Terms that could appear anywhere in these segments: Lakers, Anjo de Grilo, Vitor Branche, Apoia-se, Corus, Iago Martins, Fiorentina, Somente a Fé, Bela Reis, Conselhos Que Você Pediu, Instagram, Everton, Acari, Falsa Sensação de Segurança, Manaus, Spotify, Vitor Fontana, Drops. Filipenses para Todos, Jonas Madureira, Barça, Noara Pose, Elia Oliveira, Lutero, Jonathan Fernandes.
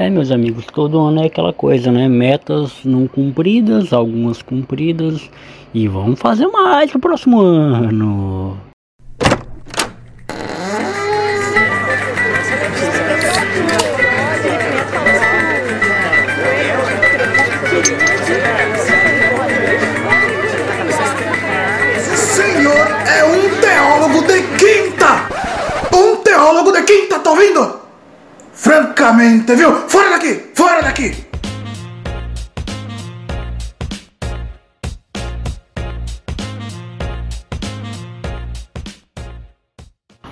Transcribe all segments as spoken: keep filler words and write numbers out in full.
É, meus amigos, todo ano é aquela coisa, né? Metas não cumpridas, algumas cumpridas, e vamos fazer mais no próximo ano. Quinta, tá ouvindo? Francamente, viu? Fora daqui! Fora daqui!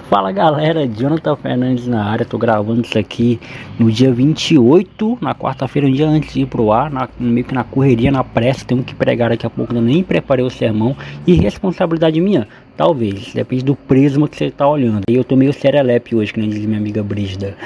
Fala galera, Jonathan Fernandes na área. Tô gravando isso aqui no dia vinte e oito, na quarta-feira, um dia antes de ir pro ar, na, meio que na correria, na pressa. Tenho que pregar daqui a pouco, eu nem preparei o sermão. E responsabilidade minha? Talvez, depende do prisma que você tá olhando. E eu tô meio serelepe hoje, que nem diz minha amiga Brígida.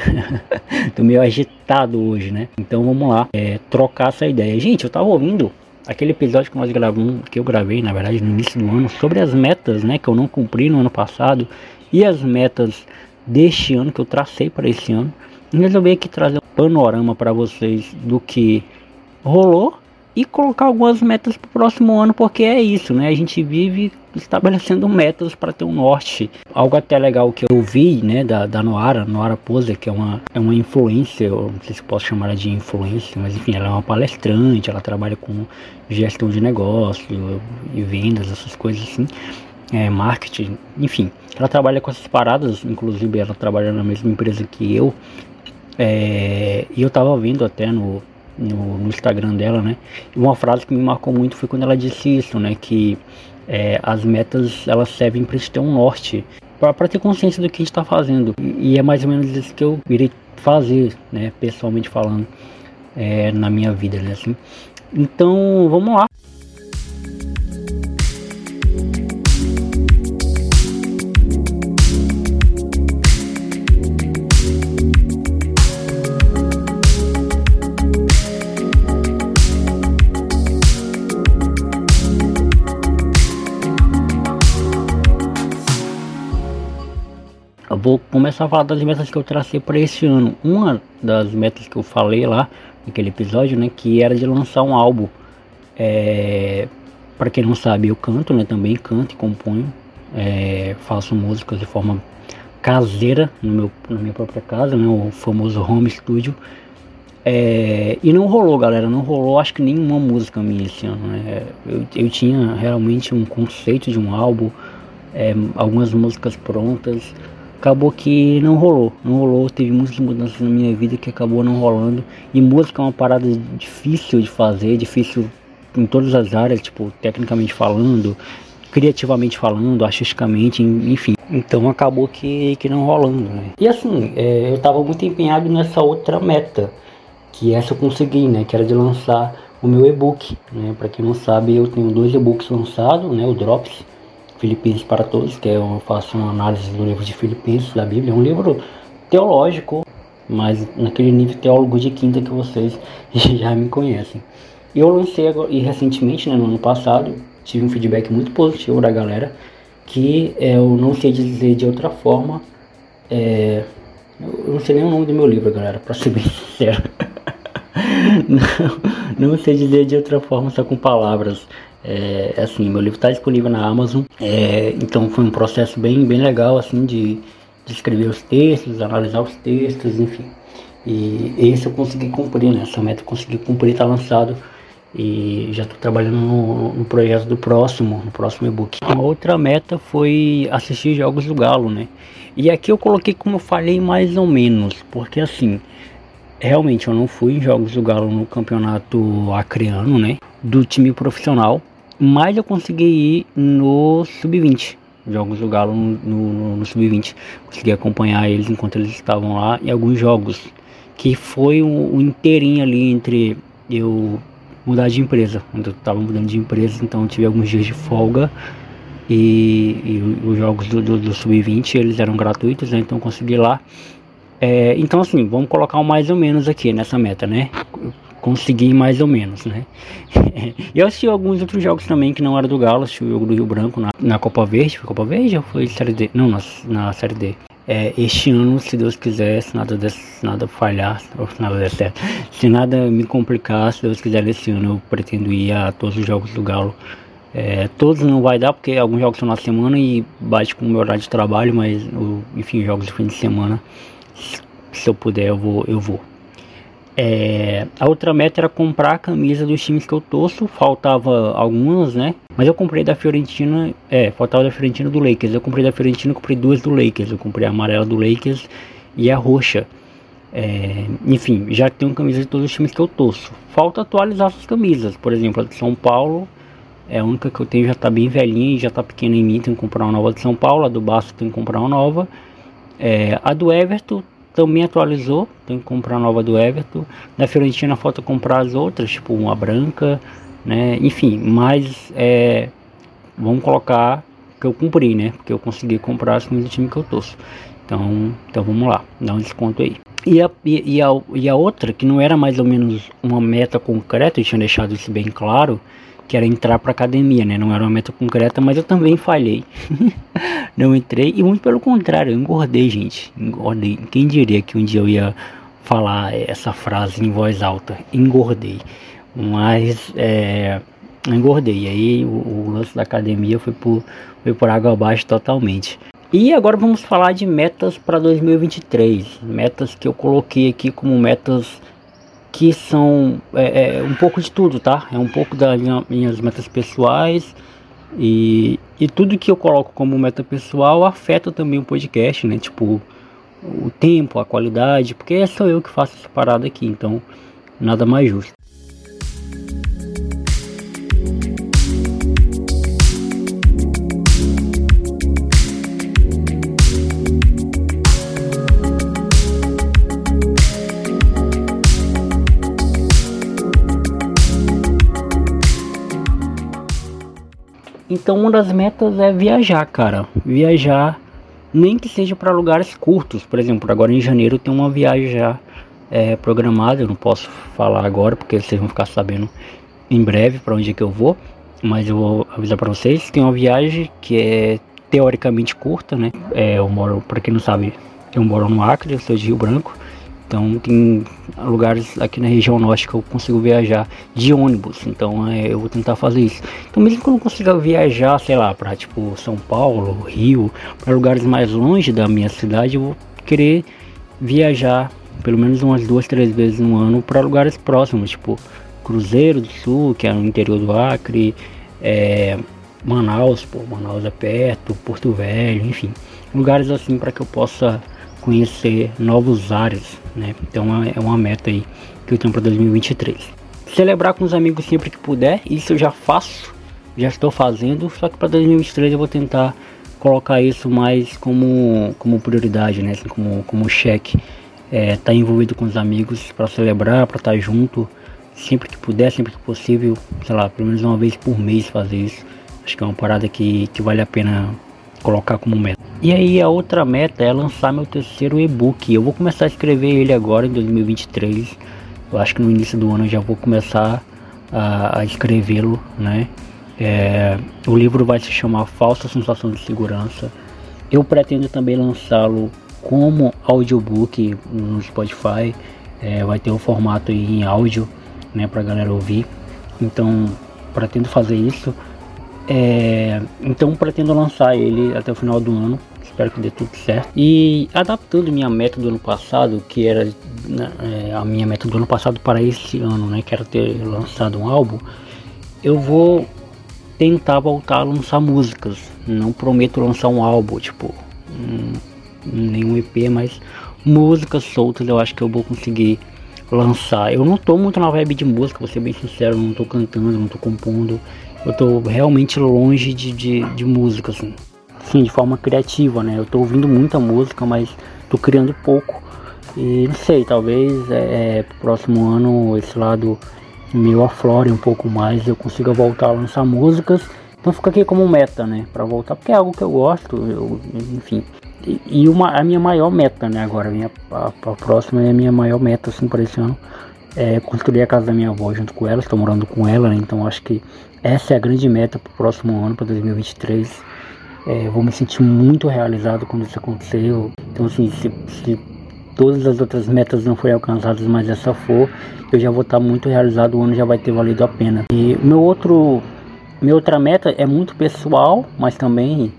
Tô meio agitado hoje, né? Então vamos lá, é, trocar essa ideia. Gente, eu tava ouvindo aquele episódio que nós gravamos, que eu gravei, na verdade, no início do ano, sobre as metas, né, que eu não cumpri no ano passado, e as metas deste ano, que eu tracei para esse ano. E resolvi aqui trazer um panorama para vocês do que rolou e colocar algumas metas para o próximo ano, porque é isso, né? A gente vive estabelecendo metas para ter um norte. Algo até legal que eu vi, né, da, da Noara, Noara Pose, que é uma, é uma influencer, eu não sei se posso chamar ela de influencer, mas enfim, ela é uma palestrante, ela trabalha com gestão de negócio e vendas, essas coisas assim, é, marketing, enfim. Ela trabalha com essas paradas, inclusive ela trabalha na mesma empresa que eu, é, e eu tava vendo até no... No, no Instagram dela, né? Uma frase que me marcou muito foi quando ela disse isso, né? Que é, as metas, elas servem para ter um norte, para ter consciência do que a gente está fazendo. E, e é mais ou menos isso que eu irei fazer, né? Pessoalmente falando, é, na minha vida, né? Assim. Então, vamos lá. Vou começar a falar das metas que eu tracei para esse ano. Uma das metas que eu falei lá naquele episódio, né, que era de lançar um álbum. É, para quem não sabe, eu canto, né, também canto e componho, é, faço músicas de forma caseira no meu, na minha própria casa, né, o famoso home studio. É, e não rolou, galera, não rolou acho que nenhuma música minha esse ano, né? eu, eu tinha realmente um conceito de um álbum, é, algumas músicas prontas. Acabou que não rolou, não rolou, teve muitas mudanças na minha vida que acabou não rolando. E música é uma parada difícil de fazer, difícil em todas as áreas, tipo, tecnicamente falando, criativamente falando, artisticamente, enfim. Então acabou que, que não rolando, né? E assim, é, eu tava muito empenhado nessa outra meta, que essa eu consegui, né? Que era de lançar o meu e-book, né? Pra quem não sabe, eu tenho dois e-books lançados, né? O Drops. Filipenses para Todos, que eu faço uma análise do livro de Filipenses, da Bíblia. É um livro teológico, mas naquele nível teólogo de quinta que vocês já me conhecem. Eu lancei agora, e recentemente, né, no ano passado, tive um feedback muito positivo da galera, que é, eu não sei dizer de outra forma, é, eu não sei nem o nome do meu livro, galera, para ser bem sincero. Não, não sei dizer de outra forma, só com palavras. É assim, meu livro está disponível na Amazon, é, então foi um processo bem, bem legal assim de, de escrever os textos, analisar os textos, enfim. E esse eu consegui cumprir, né? Essa meta eu consegui cumprir, está lançado e já estou trabalhando no, no projeto do próximo, no próximo e-book. Uma outra meta foi assistir Jogos do Galo, né? E aqui eu coloquei como eu falei mais ou menos, porque assim, realmente eu não fui em Jogos do Galo no campeonato acreano, né? Do time profissional. Mas eu consegui ir no sub vinte, Jogos do Galo no, no, no sub vinte, consegui acompanhar eles enquanto eles estavam lá, e alguns jogos, que foi um, um inteirinho ali entre eu mudar de empresa, quando eu estava mudando de empresa, então eu tive alguns dias de folga, e, e os jogos do, do, do sub vinte, eles eram gratuitos, né? Então eu consegui ir lá, é, então assim, vamos colocar um mais ou menos aqui nessa meta, né? Consegui mais ou menos, né? Eu assisti alguns outros jogos também que não era do Galo, assisti o jogo do Rio Branco na, na Copa Verde, foi Copa Verde ou foi Série D? Não, na, na Série D. é, este ano, se Deus quiser, se nada, desse, se nada falhar, ou se nada der certo, se nada me complicar, se Deus quiser, esse ano eu pretendo ir a todos os jogos do Galo. É, todos não vai dar, porque alguns jogos são na semana e bate com o meu horário de trabalho, mas, eu, enfim, jogos de fim de semana, se eu puder, eu vou. Eu vou. É, a outra meta era comprar a camisa dos times que eu torço, faltava algumas, né? Mas eu comprei da Fiorentina, é, faltava da Fiorentina do Lakers. Eu comprei da Fiorentina, comprei duas do Lakers. Eu comprei a amarela do Lakers e a roxa. É, enfim, já tenho camisa de todos os times que eu torço. Falta atualizar essas camisas, por exemplo, a de São Paulo. É a única que eu tenho, já tá bem velhinha e já tá pequena em mim, tenho que comprar uma nova de São Paulo. A do Barça tem que comprar uma nova. É, a do Everton também atualizou, tenho que comprar a nova do Everton. Da Fiorentina falta comprar as outras, tipo uma branca, né? Enfim, mas é, vamos colocar que eu cumpri, né? Porque eu consegui comprar as coisas do time que eu torço. Então, então vamos lá, dá um desconto aí. E a, e, e, a, e a outra, que não era mais ou menos uma meta concreta, eu tinha deixado isso bem claro, que era entrar para academia, né? Não era uma meta concreta, mas eu também falhei. Não entrei, e muito pelo contrário, eu engordei, gente. Engordei. Quem diria que um dia eu ia falar essa frase em voz alta? Engordei. Mas, é, engordei. E aí, o, o lance da academia foi por, foi por água abaixo totalmente. E agora vamos falar de metas para dois mil e vinte e três. Metas que eu coloquei aqui como metas... que são é, é, um pouco de tudo, tá? É um pouco das minhas metas pessoais e, e tudo que eu coloco como meta pessoal afeta também o podcast, né? Tipo, o tempo, a qualidade, porque é só eu que faço essa parada aqui, então nada mais justo. Então, uma das metas é viajar, cara. Viajar, nem que seja para lugares curtos. Por exemplo, agora em janeiro tem uma viagem já é, programada. Eu não posso falar agora, porque vocês vão ficar sabendo em breve para onde é que eu vou. Mas eu vou avisar para vocês. Tem uma viagem que é teoricamente curta, né? É, eu moro, para quem não sabe, eu moro no Acre, eu sou de Rio Branco. Então, tem lugares aqui na região norte que eu consigo viajar de ônibus. Então, é, eu vou tentar fazer isso. Então, mesmo que eu não consiga viajar, sei lá, para tipo São Paulo, Rio, para lugares mais longe da minha cidade, eu vou querer viajar pelo menos umas duas, três vezes no ano para lugares próximos, tipo Cruzeiro do Sul, que é no interior do Acre, é, Manaus, pô, Manaus é perto, Porto Velho, enfim, lugares assim para que eu possa conhecer novos áreas, né? Então é uma meta aí que eu tenho para dois mil e vinte e três. Celebrar com os amigos sempre que puder, isso eu já faço, já estou fazendo, só que para dois mil e vinte e três eu vou tentar colocar isso mais como, como prioridade, né? Assim, como, como cheque, é, tá envolvido com os amigos para celebrar, para estar junto sempre que puder, sempre que possível, sei lá, pelo menos uma vez por mês fazer isso. Acho que é uma parada que, que vale a pena colocar como meta. E aí a outra meta é lançar meu terceiro e-book. Eu vou começar a escrever ele agora em dois mil e vinte e três. Eu acho que no início do ano eu já vou começar a, a escrevê-lo, né? É, o livro vai se chamar Falsa Sensação de Segurança. Eu pretendo também lançá-lo como audiobook no Spotify. É, vai ter um formato aí em áudio, né, pra galera ouvir. Então pretendo fazer isso. É, então pretendo lançar ele até o final do ano, espero que dê tudo certo. E adaptando minha meta do ano passado, que era é, a minha meta do ano passado para esse ano, né, que era ter lançado um álbum, eu vou tentar voltar a lançar músicas. Não prometo lançar um álbum, tipo, um, nenhum E P, mas músicas soltas eu acho que eu vou conseguir lançar. Eu não tô muito na vibe de música, vou ser bem sincero, não tô cantando, não tô compondo. Eu tô realmente longe de, de, de música, assim. Sim, de forma criativa, né? Eu tô ouvindo muita música, mas tô criando pouco. E não sei, talvez é, pro próximo ano esse lado meu aflore um pouco mais, eu consiga voltar a lançar músicas. Então fica aqui como meta, né? Pra voltar, porque é algo que eu gosto, eu, enfim. E, e uma, a minha maior meta, né? Agora, a, minha, a, a próxima é a minha maior meta, assim, pra esse ano. É construir a casa da minha avó junto com ela, estou morando com ela, né? Então acho que essa é a grande meta para o próximo ano, para dois mil e vinte e três. É, vou me sentir muito realizado quando isso aconteceu. Então, assim, se, se todas as outras metas não forem alcançadas, mas essa for, eu já vou estar muito realizado, o ano já vai ter valido a pena. E meu outro, minha outra meta é muito pessoal, mas também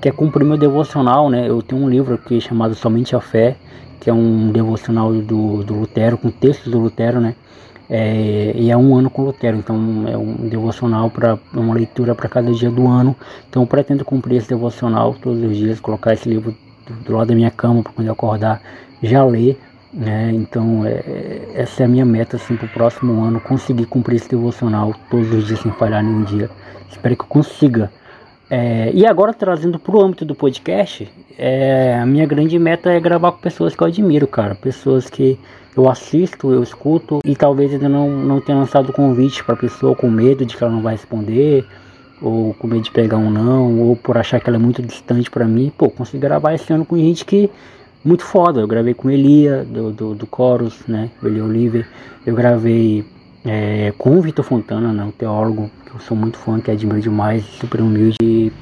que é cumprir meu devocional, né? Eu tenho um livro aqui chamado Somente a Fé, que é um devocional do, do Lutero, com textos do Lutero, né? É, e é um ano com Lutero, então é um devocional, para uma leitura para cada dia do ano. Então eu pretendo cumprir esse devocional todos os dias, colocar esse livro do, do lado da minha cama para quando eu acordar já ler, né? Então é, essa é a minha meta, assim, para o próximo ano, conseguir cumprir esse devocional todos os dias sem falhar nenhum dia. Espero que eu consiga. É, e agora, trazendo para o âmbito do podcast, é, a minha grande meta é gravar com pessoas que eu admiro, cara, pessoas que eu assisto, eu escuto, e talvez ainda não, não tenha lançado convite para a pessoa, com medo de que ela não vai responder, ou com medo de pegar um não, ou por achar que ela é muito distante para mim. Pô, consegui gravar esse ano com gente que muito foda. Eu gravei com Elia, do, do, do Corus, né, Elia Oliveira. Eu gravei é, com o Vitor Fontana, né, um teólogo que eu sou muito fã, que admiro demais, super humilde. E,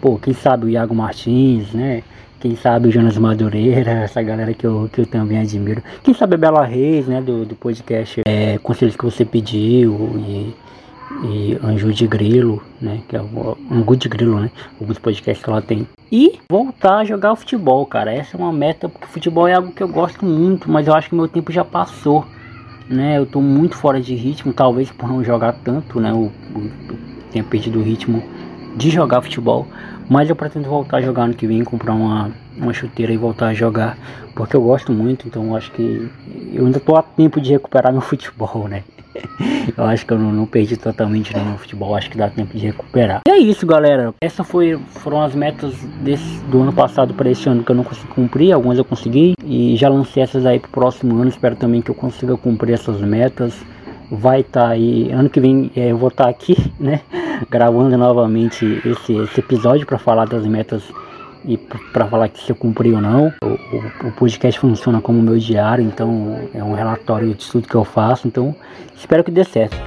pô, quem sabe o Iago Martins, né? Quem sabe o Jonas Madureira, essa galera que eu, que eu também admiro. Quem sabe a Bela Reis, né, do, do podcast é, Conselhos Que Você Pediu e, e Anjo de Grilo, né, que é o Anjo de Grilo, né, alguns podcasts que ela tem. E voltar a jogar futebol, cara, essa é uma meta, porque futebol é algo que eu gosto muito, mas eu acho que meu tempo já passou, né, eu tô muito fora de ritmo, talvez por não jogar tanto, né, eu, eu tenha perdido o ritmo de jogar futebol, mas eu pretendo voltar a jogar ano que vem, comprar uma, uma chuteira e voltar a jogar, porque eu gosto muito. Então eu acho que eu ainda estou a tempo de recuperar meu futebol, né? Eu acho que eu não, não perdi totalmente no meu futebol, acho que dá tempo de recuperar. E é isso, galera, essas foi, foram as metas desse, do ano passado para esse ano que eu não consegui cumprir. Algumas eu consegui e já lancei essas aí para o próximo ano, espero também que eu consiga cumprir essas metas. Vai estar tá aí, ano que vem é, eu vou estar tá aqui, né, gravando novamente esse, esse episódio para falar das metas e para falar que se eu cumpri ou não. O, o, o podcast funciona como meu diário, então é um relatório de tudo que eu faço, então espero que dê certo.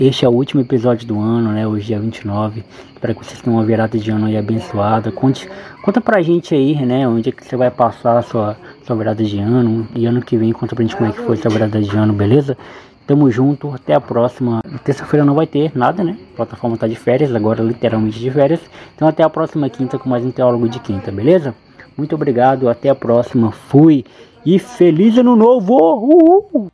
Este é o último episódio do ano, né? Hoje é vinte e nove. Espero que vocês tenham uma virada de ano aí abençoada. Conte, conta pra gente aí, né? Onde é que você vai passar a sua, sua virada de ano. E ano que vem conta pra gente como é que foi essa virada de ano, beleza? Tamo junto, até a próxima. Terça-feira não vai ter nada, né? A plataforma tá de férias, agora literalmente de férias. Então até a próxima quinta com mais um Teólogo de Quinta, beleza? Muito obrigado, até a próxima. Fui e feliz ano novo! Uhul!